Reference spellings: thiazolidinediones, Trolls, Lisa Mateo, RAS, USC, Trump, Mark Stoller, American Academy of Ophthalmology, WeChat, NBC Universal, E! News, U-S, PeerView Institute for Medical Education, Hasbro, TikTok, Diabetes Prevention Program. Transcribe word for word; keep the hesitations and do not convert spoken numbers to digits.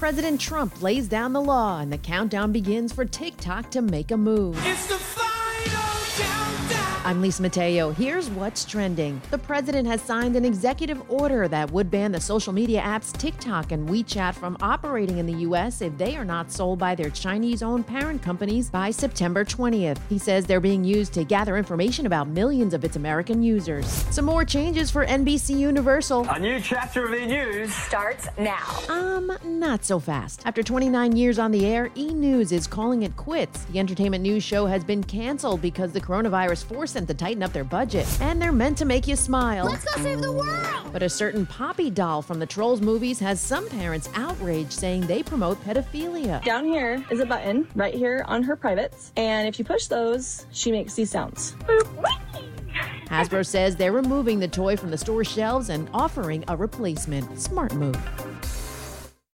President Trump lays down the law and the countdown begins for TikTok to make a move. It's the final countdown. I'm Lisa Mateo. Here's what's trending. The president has signed an executive order that would ban the social media apps TikTok and WeChat from operating in the U S if they are not sold by their Chinese-owned parent companies by September twentieth. He says they're being used to gather information about millions of its American users. Some more changes for N B C Universal. A new chapter of E! News starts now. Um, not so fast. After twenty-nine years on the air, E! News is calling it quits. The entertainment news show has been canceled because the coronavirus forced them to tighten up their budget. And they're meant to make you smile. Let's go save the world! But a certain Poppy doll from the Trolls movies has some parents outraged, saying they promote pedophilia. Down here is a button, right here on her privates. And if you push those, she makes these sounds. Hasbro says they're removing the toy from the store shelves and offering a replacement. Smart move.